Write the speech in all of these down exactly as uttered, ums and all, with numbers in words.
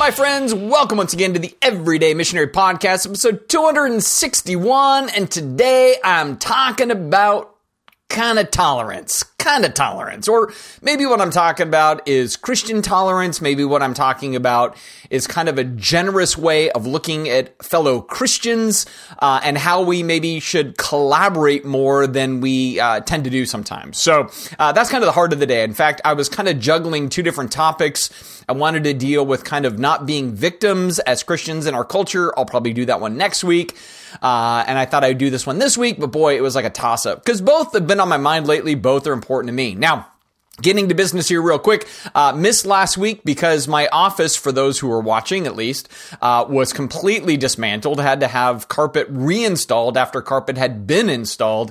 my friends, welcome once again to the Everyday Missionary Podcast, episode two hundred sixty-one, and today I'm talking about kind of tolerance, kind of tolerance, or maybe what I'm talking about is Christian tolerance, maybe what I'm talking about is kind of a generous way of looking at fellow Christians uh, and how we maybe should collaborate more than we uh, tend to do sometimes. So uh, that's kind of the heart of the day. In fact, I was kind of juggling two different topics. I wanted to deal with kind of not being victims as Christians in our culture. I'll probably do that one next week. Uh, and I thought I'd do this one this week, but boy, it was like a toss-up because both have been on my mind lately. Both are important to me. Now, getting to business here real quick, uh, missed last week because my office, for those who are watching at least, uh, was completely dismantled, had to have carpet reinstalled after carpet had been installed.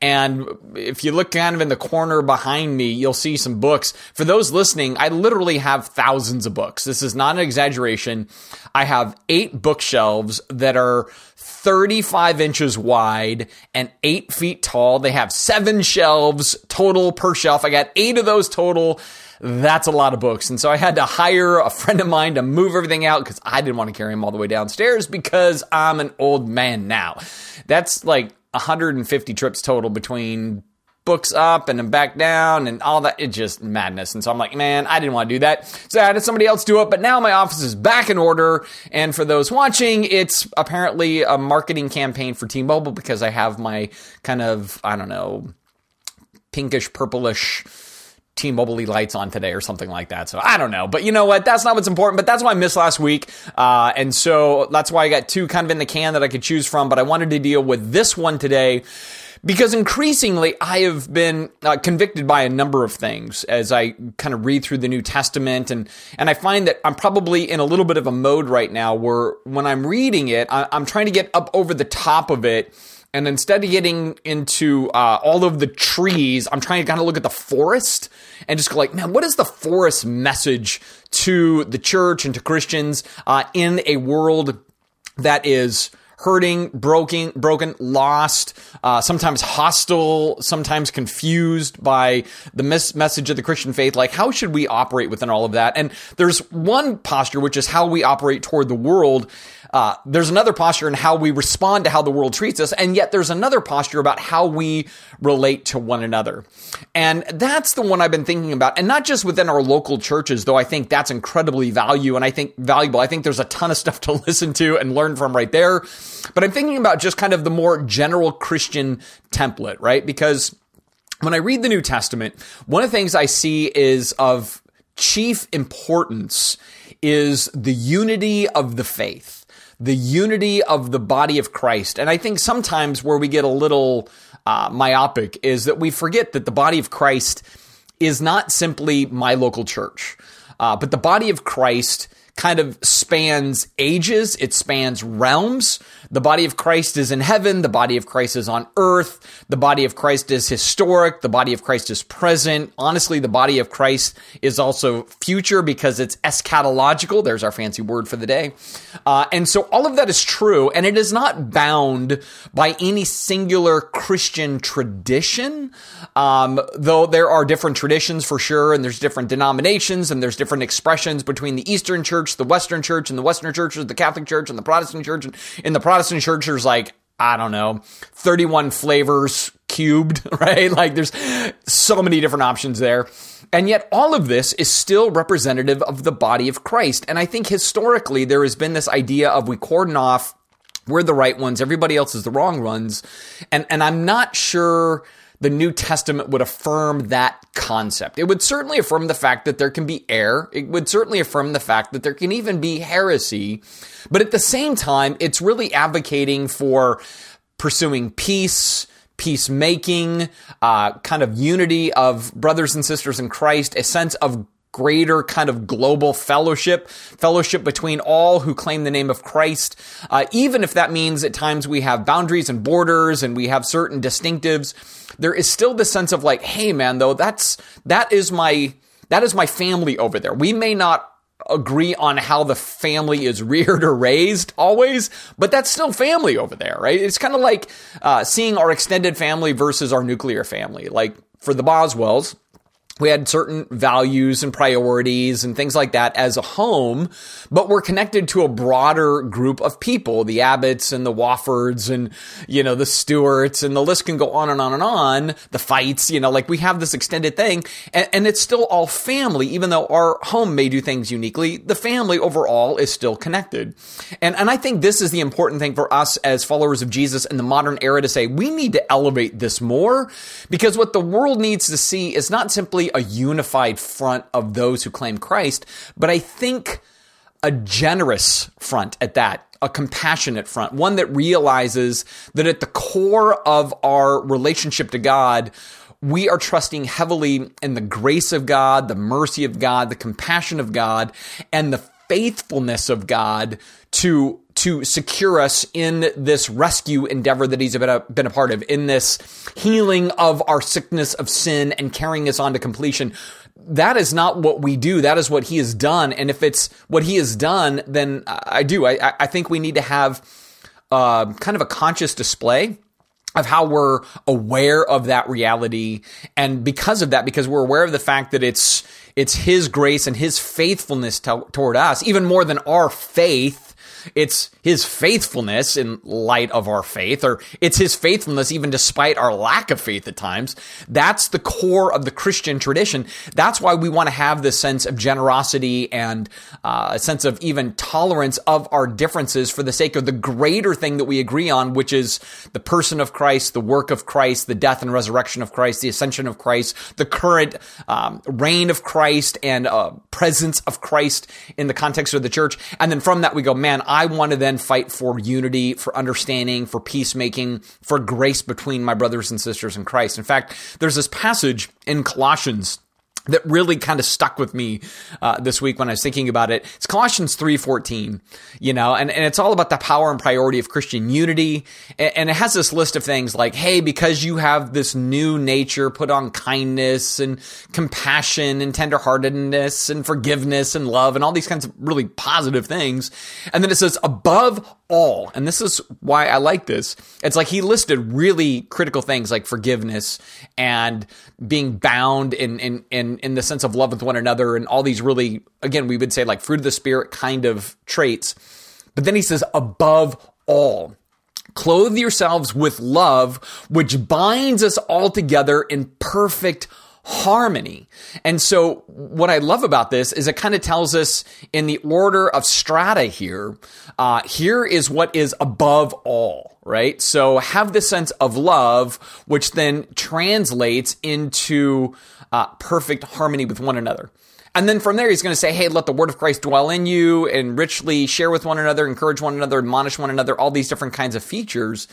And if you look kind of in the corner behind me, you'll see some books. For those listening, I literally have thousands of books. This is not an exaggeration. I have eight bookshelves that are thirty-five inches wide and eight feet tall. They have seven shelves total per shelf. I got eight of those total. That's a lot of books. And so I had to hire a friend of mine to move everything out because I didn't want to carry them all the way downstairs because I'm an old man now. That's like one hundred fifty trips total between books up and then back down and all that. It's just madness. And so I'm like, man, I didn't want to do that. So I had somebody else do it, but now my office is back in order. And for those watching, it's apparently a marketing campaign for T-Mobile because I have my kind of, I don't know, pinkish, purplish T-Mobile lights on today or something like that. So I don't know, but you know what? That's not what's important, but that's why I missed last week. Uh, and so that's why I got two kind of in the can that I could choose from, but I wanted to deal with this one today because increasingly I have been uh, convicted by a number of things as I kind of read through the New Testament. And, and I find that I'm probably in a little bit of a mode right now where when I'm reading it, I, I'm trying to get up over the top of it. And instead of getting into uh, all of the trees, I'm trying to kind of look at the forest and just go like, man, what is the forest message to the church and to Christians uh, in a world that is hurting, broken, broken, lost, uh, sometimes hostile, sometimes confused by the mis- message of the Christian faith. Like, how should we operate within all of that? And there's one posture, which is how we operate toward the world. Uh, there's another posture in how we respond to how the world treats us. And yet there's another posture about how we relate to one another. And that's the one I've been thinking about. And not just within our local churches, though I think that's incredibly valuable. And I think valuable. I think there's a ton of stuff to listen to and learn from right there. But I'm thinking about just kind of the more general Christian template, right? Because when I read the New Testament, one of the things I see is of chief importance is the unity of the faith, the unity of the body of Christ. And I think sometimes where we get a little uh, myopic is that we forget that the body of Christ is not simply my local church, uh, but the body of Christ kind of spans ages. It spans realms. The body of Christ is in heaven. The body of Christ is on earth. The body of Christ is historic. The body of Christ is present. Honestly, the body of Christ is also future because it's eschatological. There's our fancy word for the day. Uh, and so all of that is true, and it is not bound by any singular Christian tradition, um, though there are different traditions for sure, and there's different denominations, and there's different expressions between the Eastern Church, the Western Church, and the Western Church is the Catholic Church and the Protestant Church. And in the Protestant Church, there's like, I don't know, thirty-one flavors cubed, right? Like there's so many different options there. And yet all of this is still representative of the body of Christ. And I think historically there has been this idea of we cordon off, we're the right ones, everybody else is the wrong ones. And, and I'm not sure the New Testament would affirm that concept. It would certainly affirm the fact that there can be error. It would certainly affirm the fact that there can even be heresy. But at the same time, it's really advocating for pursuing peace, peacemaking, uh, kind of unity of brothers and sisters in Christ, a sense of greater kind of global fellowship, fellowship between all who claim the name of Christ, uh, even if that means at times we have boundaries and borders and we have certain distinctives, there is still this sense of like, hey man, though, that's, that is my, that is my family over there. We may not agree on how the family is reared or raised always, but that's still family over there, right? It's kind of like uh, seeing our extended family versus our nuclear family. Like for the Boswells, We had certain values and priorities and things like that as a home, but we're connected to a broader group of people, the Abbotts and the Waffords and, you know, the Stewarts, and the list can go on and on and on, the Fights, you know, like we have this extended thing, and, and it's still all family, even though our home may do things uniquely, the family overall is still connected. And, and I think this is the important thing for us as followers of Jesus in the modern era to say, we need to elevate this more, because what the world needs to see is not simply a unified front of those who claim Christ, but I think a generous front at that, a compassionate front, one that realizes that at the core of our relationship to God, we are trusting heavily in the grace of God, the mercy of God, the compassion of God, and the faithfulness of God to to secure us in this rescue endeavor that he's been a, been a part of, in this healing of our sickness of sin and carrying us on to completion. That is not what we do. That is what he has done. And if it's what he has done, then I do. I, I think we need to have uh, kind of a conscious display of how we're aware of that reality. And because of that, because we're aware of the fact that it's it's his grace and his faithfulness to, toward us, even more than our faith, it's his faithfulness in light of our faith, or it's his faithfulness even despite our lack of faith at times. That's the core of the Christian tradition. That's why we want to have this sense of generosity and uh, a sense of even tolerance of our differences for the sake of the greater thing that we agree on, which is the person of Christ, the work of Christ, the death and resurrection of Christ, the ascension of Christ, the current um, reign of Christ and uh, presence of Christ in the context of the church. And then from that we go, man, I want to then fight for unity, for understanding, for peacemaking, for grace between my brothers and sisters in Christ. In fact, there's this passage in Colossians that really kind of stuck with me uh, this week when I was thinking about it. It's Colossians three fourteen, you know, and, and it's all about the power and priority of Christian unity. And, and it has this list of things like, hey, because you have this new nature, put on kindness and compassion and tenderheartedness and forgiveness and love and all these kinds of really positive things. And then it says, above all, and this is why I like this, it's like he listed really critical things like forgiveness and being bound in in in, in the sense of love with one another and all these really, again, we would say like fruit of the Spirit kind of traits. But then he says, above all, clothe yourselves with love, which binds us all together in perfect harmony. And so what I love about this is it kind of tells us in the order of strata here, uh, here is what is above all, right? So have this sense of love, which then translates into uh, perfect harmony with one another. And then from there, he's going to say, hey, let the word of Christ dwell in you and richly share with one another, encourage one another, admonish one another, all these different kinds of features.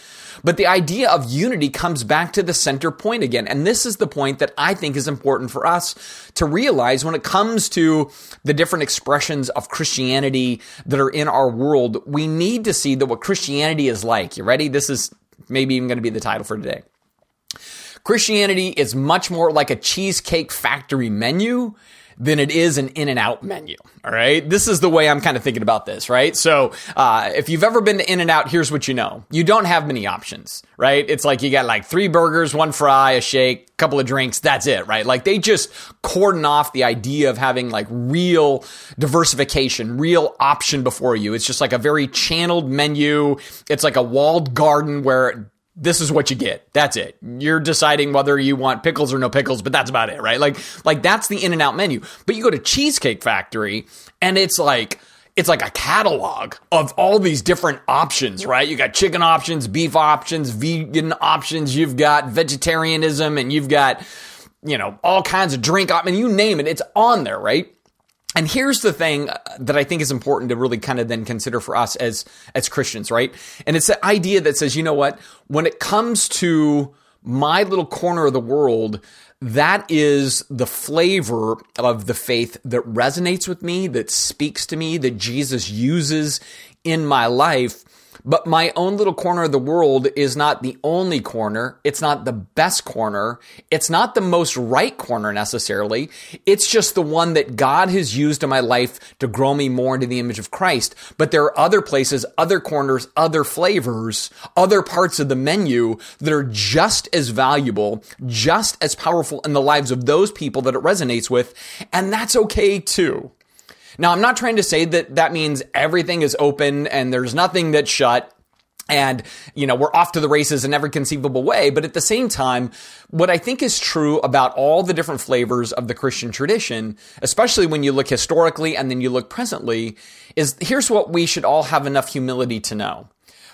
But the idea of unity comes back to the center point again. And this is the point that I think is important for us to realize when it comes to the different expressions of Christianity that are in our world. We need to see that what Christianity is like. You ready? This is maybe even going to be the title for today. Christianity is much more like a Cheesecake Factory menu than it is an In-N-Out menu, all right? This is the way I'm kind of thinking about this, right? So uh, if you've ever been to In-N-Out, here's what you know. You don't have many options, right? It's like you got like three burgers, one fry, a shake, couple of drinks, that's it, right? Like they just cordon off the idea of having like real diversification, real option before you. It's just like a very channeled menu. It's like a walled garden where this is what you get. That's it. You're deciding whether you want pickles or no pickles, but that's about it, right? Like, like that's the In-N-Out menu. But you go to Cheesecake Factory and it's like, it's like a catalog of all these different options, right? You got chicken options, beef options, vegan options. You've got vegetarianism and you've got, you know, all kinds of drink options. You name it. It's on there, right? And here's the thing that I think is important to really kind of then consider for us as, as Christians, right? And it's the idea that says, you know what? When it comes to my little corner of the world, that is the flavor of the faith that resonates with me, that speaks to me, that Jesus uses in my life. But my own little corner of the world is not the only corner. It's not the best corner. It's not the most right corner necessarily. It's just the one that God has used in my life to grow me more into the image of Christ. But there are other places, other corners, other flavors, other parts of the menu that are just as valuable, just as powerful in the lives of those people that it resonates with. And that's okay too. Now, I'm not trying to say that that means everything is open and there's nothing that's shut and, you know, we're off to the races in every conceivable way. But at the same time, what I think is true about all the different flavors of the Christian tradition, especially when you look historically and then you look presently, is here's what we should all have enough humility to know.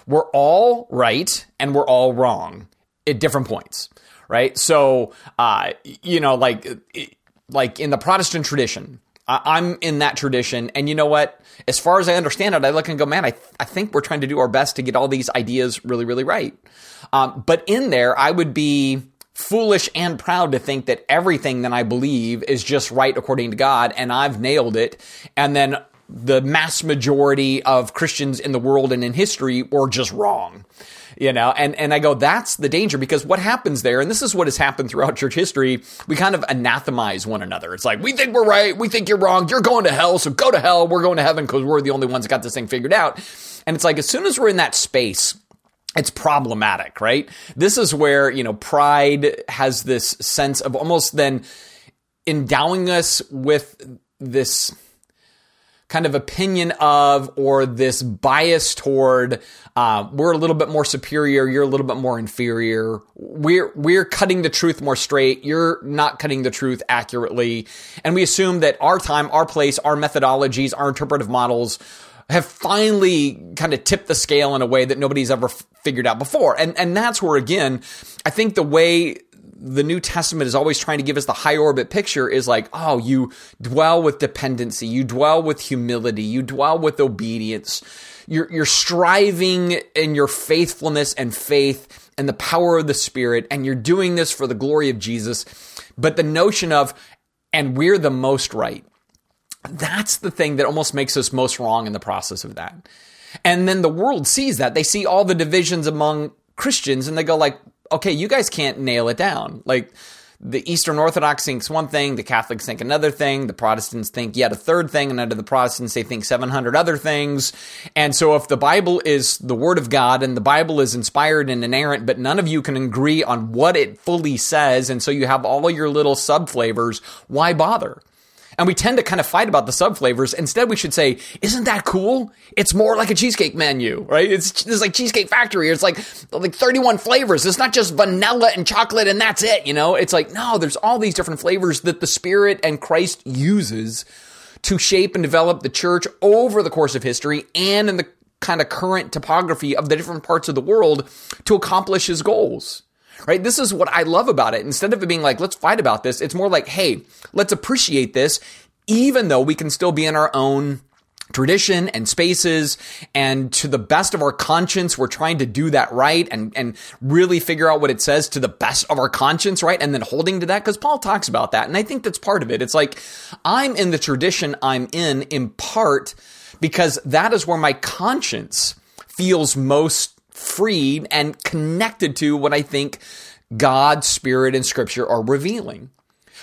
We're all right and we're all wrong at different points, right? So, uh, you know, like, like in the Protestant tradition, I'm in that tradition. And you know what? As far as I understand it, I look and go, man, I, th- I think we're trying to do our best to get all these ideas really, really right. Um, but in there, I would be foolish and proud to think that everything that I believe is just right according to God and I've nailed it. And then the mass majority of Christians in the world and in history were just wrong. You know, and, and I go, that's the danger, because what happens there, and this is what has happened throughout church history, we kind of anathemize one another. It's like, we think we're right, we think you're wrong, you're going to hell, so go to hell, we're going to heaven because we're the only ones that got this thing figured out. And it's like, as soon as we're in that space, it's problematic, right? This is where, you know, pride has this sense of almost then endowing us with this kind of opinion of, or this bias toward, uh, we're a little bit more superior, you're a little bit more inferior, we're, we're cutting the truth more straight, you're not cutting the truth accurately. And we assume that our time, our place, our methodologies, our interpretive models have finally kind of tipped the scale in a way that nobody's ever f- figured out before. And, and that's where, again, I think the way the New Testament is always trying to give us the high orbit picture is like, oh, you dwell with dependency, you dwell with humility, you dwell with obedience, you're, you're striving in your faithfulness and faith and the power of the Spirit, and you're doing this for the glory of Jesus. But the notion of, and we're the most right, that's the thing that almost makes us most wrong in the process of that. And then the world sees that. They see all the divisions among Christians and they go like, okay, you guys can't nail it down. Like, the Eastern Orthodox thinks one thing, the Catholics think another thing, the Protestants think yet a third thing, and under the Protestants, they think seven hundred other things. And so if the Bible is the Word of God, and the Bible is inspired and inerrant, but none of you can agree on what it fully says, and so you have all your little sub-flavors, why bother? And we tend to kind of fight about the sub-flavors. Instead, we should say, isn't that cool? It's more like a cheesecake menu, right? It's, it's like Cheesecake Factory. It's like, like thirty-one flavors. It's not just vanilla and chocolate and that's it, you know? It's like, no, there's all these different flavors that the Spirit and Christ uses to shape and develop the church over the course of history and in the kind of current topography of the different parts of the world to accomplish his goals. Right? This is what I love about it. Instead of it being like, let's fight about this, it's more like, hey, let's appreciate this, even though we can still be in our own tradition and spaces. And to the best of our conscience, we're trying to do that right and, and really figure out what it says to the best of our conscience, right? And then holding to that, because Paul talks about that. And I think that's part of it. It's like, I'm in the tradition I'm in, in part, because that is where my conscience feels most free and connected to what I think God, Spirit, and Scripture are revealing.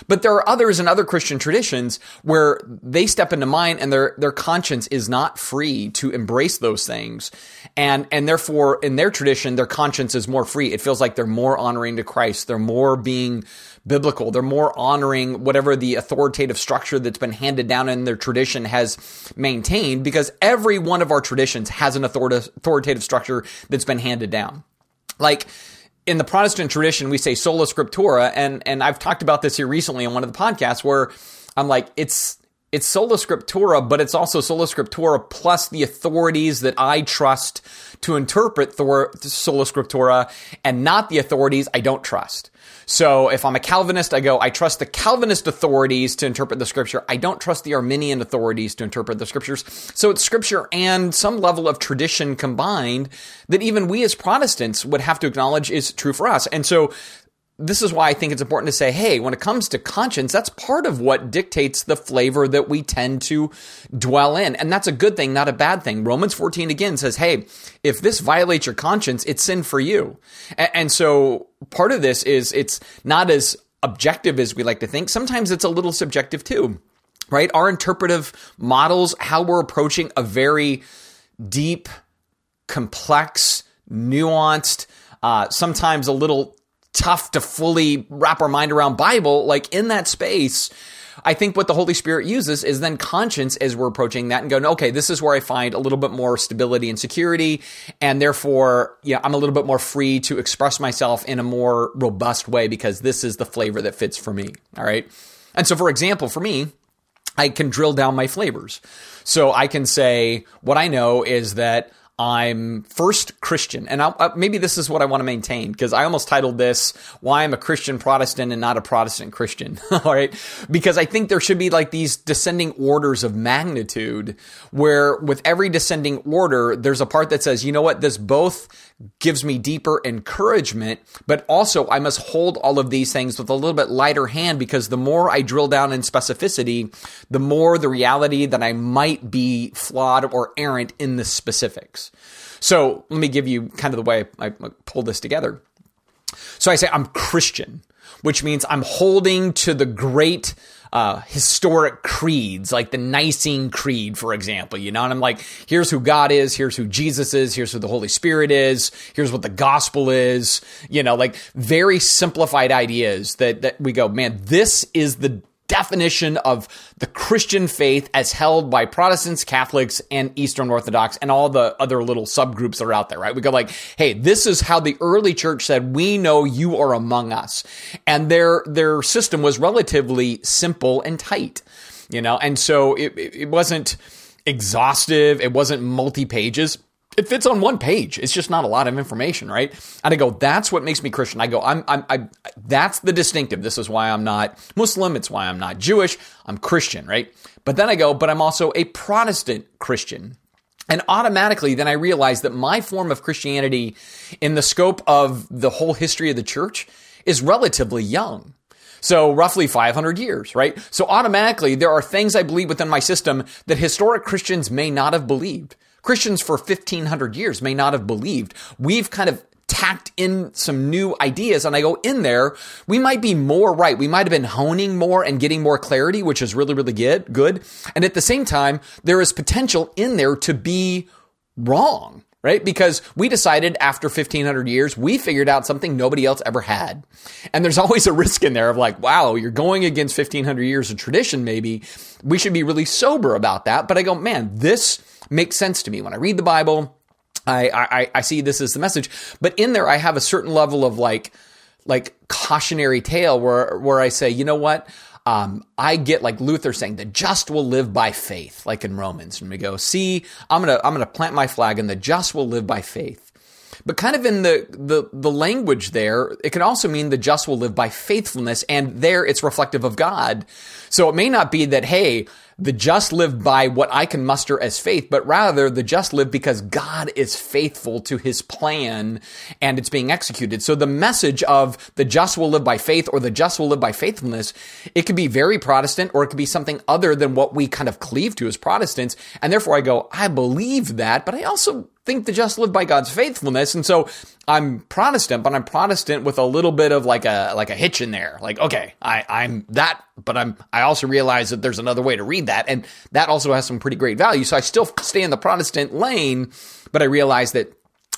But there are others in other Christian traditions where they step into mine and their, their conscience is not free to embrace those things. And, and therefore, in their tradition, their conscience is more free. It feels like they're more honoring to Christ. They're more being biblical. They're more honoring whatever the authoritative structure that's been handed down in their tradition has maintained, because every one of our traditions has an authoritative structure that's been handed down. Like, in the Protestant tradition, we say sola scriptura, and, and I've talked about this here recently on one of the podcasts where I'm like, it's it's sola scriptura, but it's also sola scriptura plus the authorities that I trust to interpret Thor- sola scriptura, and not the authorities I don't trust. So if I'm a Calvinist, I go, I trust the Calvinist authorities to interpret the Scripture. I don't trust the Arminian authorities to interpret the Scriptures. So it's Scripture and some level of tradition combined that even we as Protestants would have to acknowledge is true for us. And so this is why I think it's important to say, hey, when it comes to conscience, that's part of what dictates the flavor that we tend to dwell in. And that's a good thing, not a bad thing. Romans fourteen again says, hey, if this violates your conscience, it's sin for you. And so part of this is it's not as objective as we like to think. Sometimes it's a little subjective too, right? Our interpretive models, how we're approaching a very deep, complex, nuanced, uh, sometimes a little tough to fully wrap our mind around Bible, like in that space, I think what the Holy Spirit uses is then conscience as we're approaching that and going, okay, this is where I find a little bit more stability and security. And therefore, yeah, I'm a little bit more free to express myself in a more robust way because this is the flavor that fits for me. All right. And so for example, for me, I can drill down my flavors. So I can say, what I know is that I'm first Christian, and I'll, maybe this is what I want to maintain, because I almost titled this, Why I'm a Christian Protestant and Not a Protestant Christian, all right? Because I think there should be like these descending orders of magnitude where with every descending order, there's a part that says, you know what, this both gives me deeper encouragement, but also I must hold all of these things with a little bit lighter hand, because the more I drill down in specificity, the more the reality that I might be flawed or errant in the specifics. So let me give you kind of the way I pull this together. So I say I'm Christian, which means I'm holding to the great uh, historic creeds, like the Nicene Creed, for example, you know, and I'm like, here's who God is, here's who Jesus is, here's who the Holy Spirit is, here's what the gospel is, you know, like very simplified ideas that, that we go, man, this is the definition of the Christian faith as held by Protestants, Catholics, and Eastern Orthodox, and all the other little subgroups that are out there, right? We go like, hey, this is how the early church said, we know you are among us. And their, their system was relatively simple and tight, you know? And so it, it wasn't exhaustive. It wasn't multi-pages. It fits on one page. It's just not a lot of information, right? And I go, that's what makes me Christian. I go, I'm, I'm, I, that's the distinctive. This is why I'm not Muslim. It's why I'm not Jewish. I'm Christian, right? But then I go, but I'm also a Protestant Christian. And automatically, then I realize that my form of Christianity in the scope of the whole history of the church is relatively young. So roughly five hundred years, right? So automatically, there are things I believe within my system that historic Christians may not have believed. Christians for fifteen hundred years may not have believed. We've kind of tacked in some new ideas, and I go in there, we might be more right. We might have been honing more and getting more clarity, which is really, really good. And at the same time, there is potential in there to be wrong, right? Because we decided after fifteen hundred years, we figured out something nobody else ever had. And there's always a risk in there of like, wow, you're going against fifteen hundred years of tradition maybe. We should be really sober about that. But I go, man, this makes sense to me. When I read the Bible, I, I, I see this as the message. But in there, I have a certain level of like, like cautionary tale where, where I say, you know what? Um, I get like Luther saying, the just will live by faith, like in Romans. And we go, see, I'm going to, I'm going to plant my flag and the just will live by faith. But kind of in the, the, the language there, it can also mean the just will live by faithfulness. And there it's reflective of God. So it may not be that, hey, the just live by what I can muster as faith, but rather the just live because God is faithful to his plan and it's being executed. So the message of the just will live by faith or the just will live by faithfulness, it could be very Protestant or it could be something other than what we kind of cleave to as Protestants. And therefore I go, I believe that, but I also think the just live by God's faithfulness. And so I'm Protestant, but I'm Protestant with a little bit of like a, like a hitch in there. Like, okay, I, I'm that, but I'm, I also realize that there's another way to read that. And that also has some pretty great value. So I still stay in the Protestant lane, but I realize that,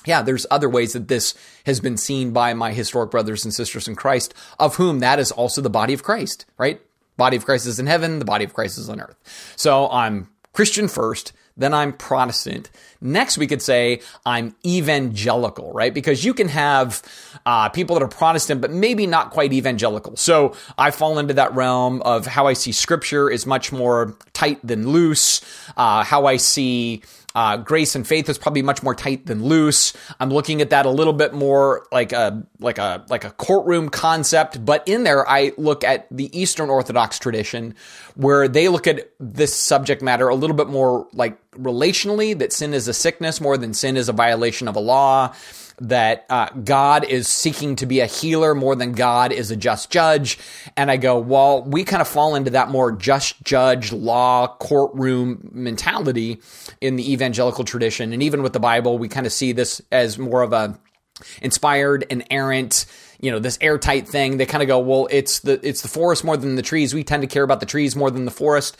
yeah, there's other ways that this has been seen by my historic brothers and sisters in Christ, of whom that is also the body of Christ, right? Body of Christ is in heaven. The body of Christ is on earth. So I'm Christian first, then I'm Protestant. Next, we could say I'm evangelical, right? Because you can have uh, people that are Protestant, but maybe not quite evangelical. So I fall into that realm of how I see scripture is much more tight than loose, uh, how I see Uh, grace and faith is probably much more tight than loose. I'm looking at that a little bit more like a, like a, like a courtroom concept. But in there, I look at the Eastern Orthodox tradition where they look at this subject matter a little bit more like relationally, that sin is a sickness more than sin is a violation of a law. that uh, God is seeking to be a healer more than God is a just judge. And I go, well, we kind of fall into that more just judge law courtroom mentality in the evangelical tradition. And even with the Bible, we kind of see this as more of a inspired and errant, you know, this airtight thing. They kind of go, well, it's the it's the forest more than the trees. We tend to care about the trees more than the forest.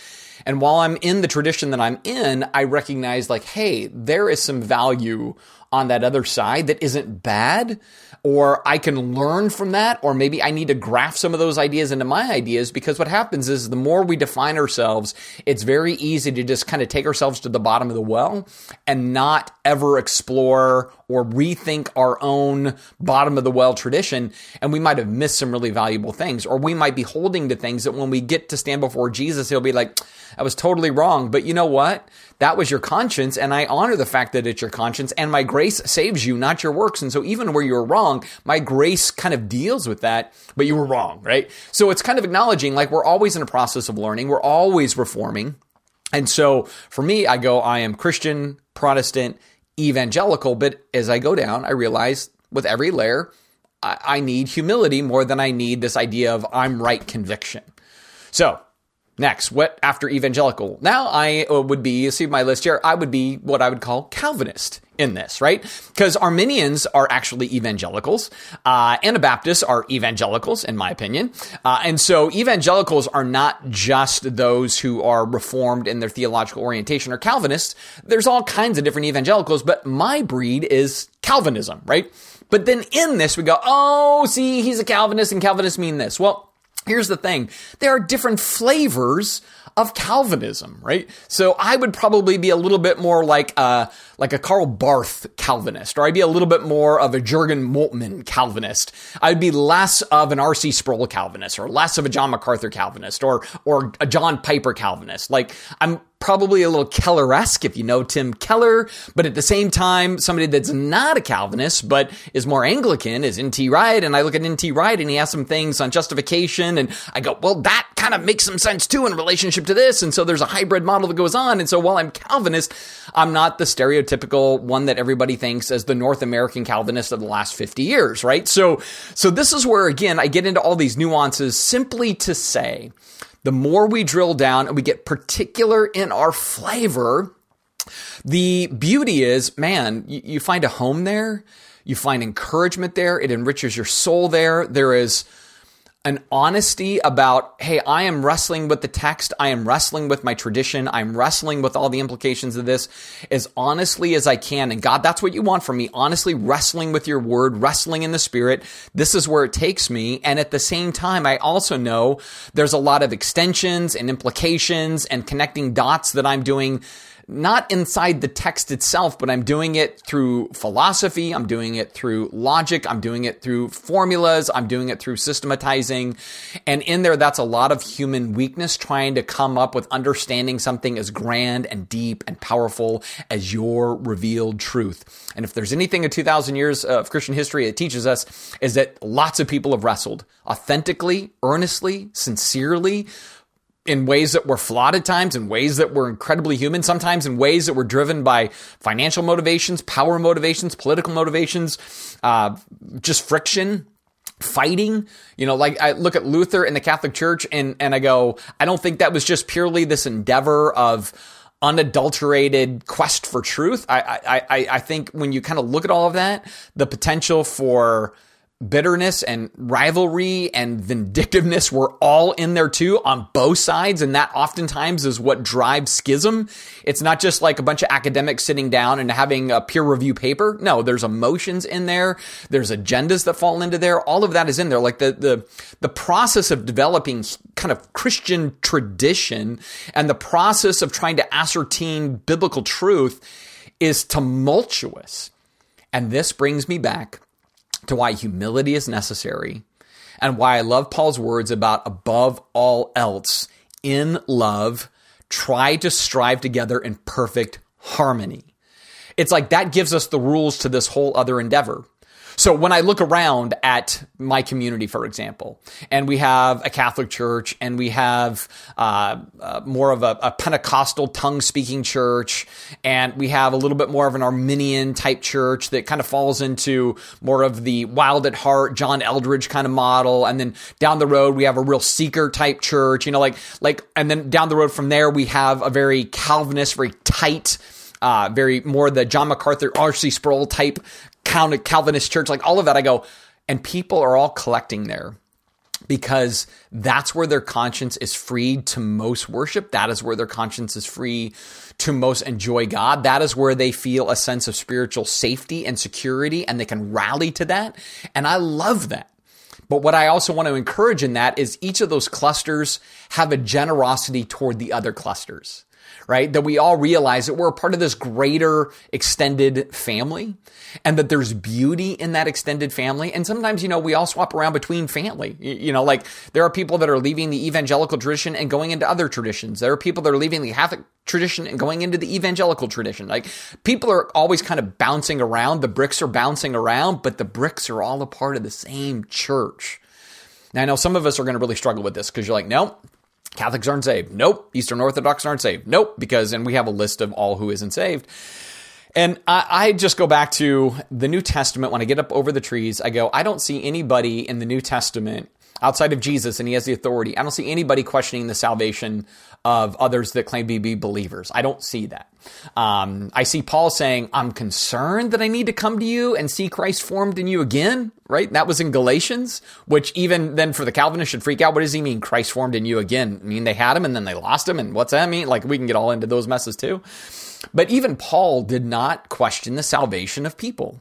And while I'm in the tradition that I'm in, I recognize like, hey, there is some value on that other side that isn't bad, or I can learn from that, or maybe I need to graft some of those ideas into my ideas, because what happens is the more we define ourselves, it's very easy to just kind of take ourselves to the bottom of the well and not ever explore or rethink our own bottom of the well tradition. And we might have missed some really valuable things, or we might be holding to things that when we get to stand before Jesus, he'll be like, I was totally wrong, but you know what? That was your conscience, and I honor the fact that it's your conscience, and my grace saves you, not your works. And so even where you're wrong, my grace kind of deals with that, but you were wrong, right? So it's kind of acknowledging like we're always in a process of learning. We're always reforming. And so for me, I go, I am Christian, Protestant, evangelical, but as I go down, I realize with every layer, I, I need humility more than I need this idea of I'm right conviction. So next, what after evangelical? Now I would be, you see my list here, I would be what I would call Calvinist in this, right? Because Arminians are actually evangelicals. Uh, Anabaptists are evangelicals, in my opinion. Uh, and so evangelicals are not just those who are reformed in their theological orientation or Calvinists. There's all kinds of different evangelicals, but my breed is Calvinism, right? But then in this, we go, oh, see, he's a Calvinist and Calvinists mean this. Well, here's the thing. There are different flavors of Calvinism, right? So I would probably be a little bit more like a, like a Karl Barth Calvinist, or I'd be a little bit more of a Jürgen Moltmann Calvinist. I'd be less of an R C Sproul Calvinist, or less of a John MacArthur Calvinist, or, or a John Piper Calvinist. Like, I'm probably a little Keller-esque, if you know Tim Keller, but at the same time, somebody that's not a Calvinist, but is more Anglican is N T Wright. And I look at N T Wright and he has some things on justification and I go, well, that kind of makes some sense too in relationship to this. And so there's a hybrid model that goes on. And so while I'm Calvinist, I'm not the stereotypical one that everybody thinks as the North American Calvinist of the last fifty years, right? So, so this is where, again, I get into all these nuances simply to say, the more we drill down and we get particular in our flavor, the beauty is, man, you, you find a home there. You find encouragement there. It enriches your soul there. There is an honesty about, hey, I am wrestling with the text. I am wrestling with my tradition. I'm wrestling with all the implications of this as honestly as I can. And God, that's what you want from me. Honestly, wrestling with your word, wrestling in the spirit. This is where it takes me. And at the same time, I also know there's a lot of extensions and implications and connecting dots that I'm doing not inside the text itself, but I'm doing it through philosophy. I'm doing it through logic. I'm doing it through formulas. I'm doing it through systematizing. And in there, that's a lot of human weakness trying to come up with understanding something as grand and deep and powerful as your revealed truth. And if there's anything in two thousand years of Christian history it teaches us is that lots of people have wrestled authentically, earnestly, sincerely, in ways that were flawed at times, in ways that were incredibly human, sometimes in ways that were driven by financial motivations, power motivations, political motivations, uh, just friction, fighting. You know, like I look at Luther and the Catholic Church and, and I go, I don't think that was just purely this endeavor of unadulterated quest for truth. I, I, I, I think when you kind of look at all of that, the potential for bitterness and rivalry and vindictiveness were all in there too on both sides. And that oftentimes is what drives schism. It's not just like a bunch of academics sitting down and having a peer review paper. No, there's emotions in there. There's agendas that fall into there. All of that is in there. Like the, the, the process of developing kind of Christian tradition and the process of trying to ascertain biblical truth is tumultuous. And this brings me back to why humility is necessary and why I love Paul's words about above all else, in love, try to strive together in perfect harmony. It's like that gives us the rules to this whole other endeavor. So when I look around at my community, for example, and we have a Catholic church and we have uh, uh, more of a, a Pentecostal tongue-speaking church, and we have a little bit more of an Arminian type church that kind of falls into more of the wild at heart, John Eldridge kind of model. And then down the road, we have a real seeker type church, you know, like, like, and then down the road from there, we have a very Calvinist, very tight, uh, very more the John MacArthur, R C Sproul type Calvinist church, like all of that. I go, and people are all collecting there because that's where their conscience is free to most worship. That is where their conscience is free to most enjoy God. That is where they feel a sense of spiritual safety and security, and they can rally to that. And I love that. But what I also want to encourage in that is each of those clusters have a generosity toward the other clusters, right? That we all realize that we're a part of this greater extended family and that there's beauty in that extended family. And sometimes, you know, we all swap around between family. You know, like there are people that are leaving the evangelical tradition and going into other traditions. There are people that are leaving the Catholic tradition and going into the evangelical tradition. Like people are always kind of bouncing around. The bricks are bouncing around, but the bricks are all a part of the same church. Now, I know some of us are going to really struggle with this because you're like, no, Catholics aren't saved. Nope. Eastern Orthodox aren't saved. Nope. Because, and we have a list of all who isn't saved. And I, I just go back to the New Testament. When I get up over the trees, I go, I don't see anybody in the New Testament outside of Jesus, and he has the authority. I don't see anybody questioning the salvation of others that claim to be believers. I don't see that. Um, I see Paul saying, I'm concerned that I need to come to you and see Christ formed in you again, right? That was in Galatians, which even then for the Calvinists should freak out. What does he mean, Christ formed in you again? I mean, they had him and then they lost him. And what's that mean? Like we can get all into those messes too. But even Paul did not question the salvation of people.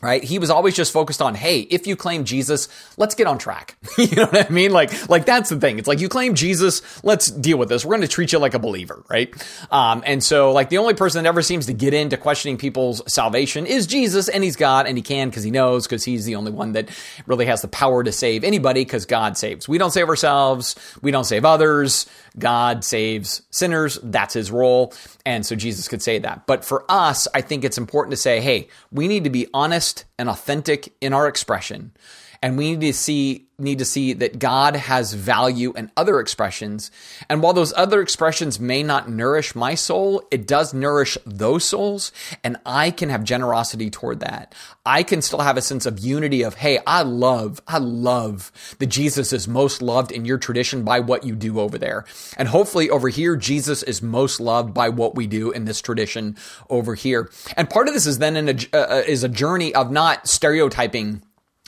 Right? He was always just focused on, hey, if you claim Jesus, let's get on track. You know what I mean? Like, like that's the thing. It's like, you claim Jesus, let's deal with this. We're going to treat you like a believer, right? Um, and so like the only person that ever seems to get into questioning people's salvation is Jesus, and he's God, and he can, because he knows, because he's the only one that really has the power to save anybody, because God saves. We don't save ourselves. We don't save others. God saves sinners. That's his role. And so Jesus could say that. But for us, I think it's important to say, hey, we need to be honest and authentic in our expression. And we need to see, need to see that God has value in other expressions. And while those other expressions may not nourish my soul, it does nourish those souls. And I can have generosity toward that. I can still have a sense of unity of, hey, I love, I love that Jesus is most loved in your tradition by what you do over there. And hopefully over here, Jesus is most loved by what we do in this tradition over here. And part of this is then in a, uh, is a journey of not stereotyping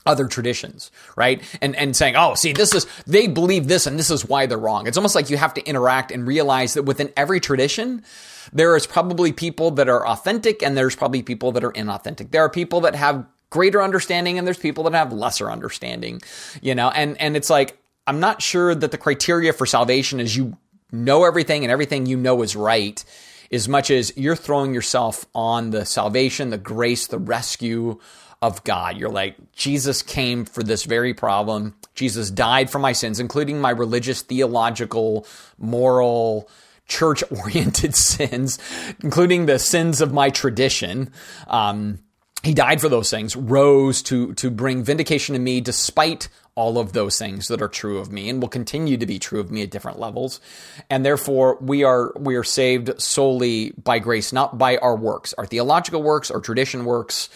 other traditions, right? And and saying, oh, see, this is, they believe this and this is why they're wrong. It's almost like you have to interact and realize that within every tradition, there is probably people that are authentic and there's probably people that are inauthentic. There are people that have greater understanding and there's people that have lesser understanding, you know? And, and it's like, I'm not sure that the criteria for salvation is you know everything and everything you know is right, as much as you're throwing yourself on the salvation, the grace, the rescue of God. You're like, Jesus came for this very problem. Jesus died for my sins, including my religious, theological, moral, church-oriented sins, including the sins of my tradition. Um, he died for those things, rose to, to bring vindication to me despite all of those things that are true of me and will continue to be true of me at different levels. And therefore we are, we are saved solely by grace, not by our works, our theological works, our tradition works,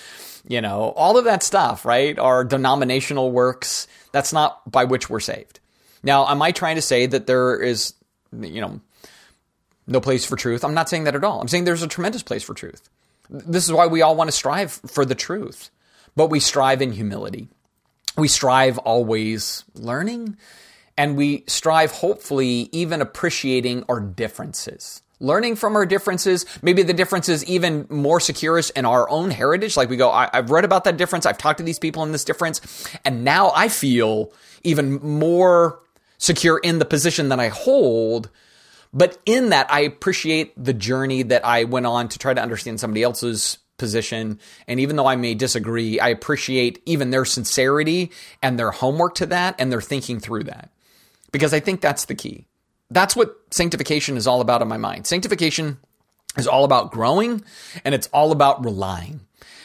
you know, all of that stuff, right? Our denominational works, that's not by which we're saved. Now, am I trying to say that there is, you know, no place for truth? I'm not saying that at all. I'm saying there's a tremendous place for truth. This is why we all want to strive for the truth, but we strive in humility. We strive always learning, and we strive hopefully even appreciating our differences. Learning from our differences, maybe the difference is even more securest in our own heritage. Like we go, I, I've read about that difference. I've talked to these people in this difference. And now I feel even more secure in the position that I hold. But in that, I appreciate the journey that I went on to try to understand somebody else's position. And even though I may disagree, I appreciate even their sincerity and their homework to that and their thinking through that. Because I think that's the key. That's what sanctification is all about in my mind. Sanctification is all about growing, and it's all about relying.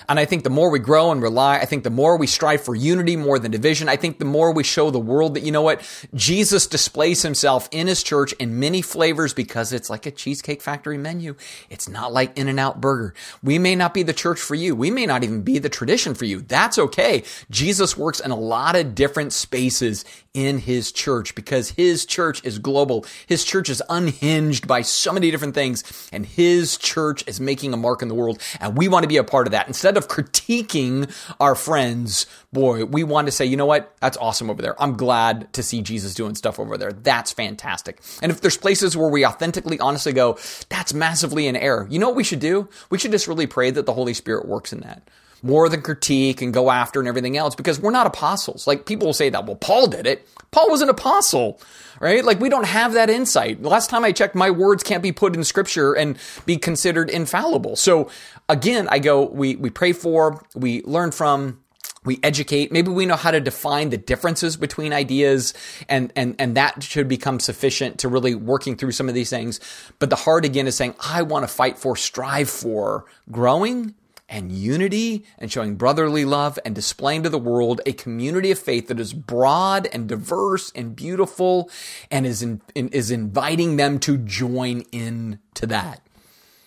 And I think the more we grow and rely, I think the more we strive for unity more than division. I think the more we show the world that, you know what, Jesus displays himself in his church in many flavors because it's like a Cheesecake Factory menu. It's not like In-N-Out Burger. We may not be the church for you. We may not even be the tradition for you. That's okay. Jesus works in a lot of different spaces in his church because his church is global. His church is unhinged by so many different things, and his church is making a mark in the world, and we want to be a part of that. Instead of critiquing our friends, boy, we want to say, you know what? That's awesome over there. I'm glad to see Jesus doing stuff over there. That's fantastic. And if there's places where we authentically, honestly go, that's massively in error, you know what we should do? We should just really pray that the Holy Spirit works in that, more than critique and go after and everything else, because we're not apostles. Like, people will say that, well, Paul did it. Paul was an apostle, right? Like, we don't have that insight. Last time I checked, my words can't be put in scripture and be considered infallible. So again, I go, we, we pray for, we learn from, we educate. Maybe we know how to define the differences between ideas, and, and, and that should become sufficient to really working through some of these things. But the heart again is saying, I want to fight for, strive for growing and unity and showing brotherly love and displaying to the world a community of faith that is broad and diverse and beautiful and is in, in, is inviting them to join in to that,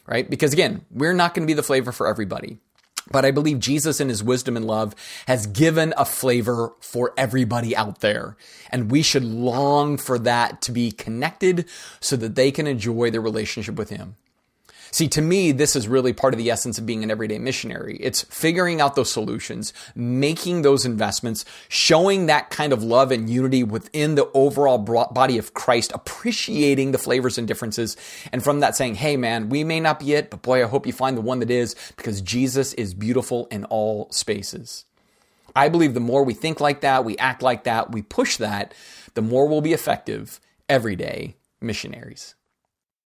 right? Because again, we're not going to be the flavor for everybody, but I believe Jesus in his wisdom and love has given a flavor for everybody out there. And we should long for that to be connected so that they can enjoy their relationship with him. See, to me, this is really part of the essence of being an everyday missionary. It's figuring out those solutions, making those investments, showing that kind of love and unity within the overall body of Christ, appreciating the flavors and differences. And from that saying, hey man, we may not be it, but boy, I hope you find the one that is, because Jesus is beautiful in all spaces. I believe the more we think like that, we act like that, we push that, the more we'll be effective everyday missionaries.